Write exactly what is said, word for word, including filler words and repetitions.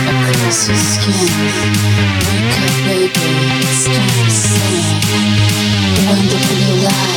across your skin. Wake up, baby, it's time to sing. Wonderful life.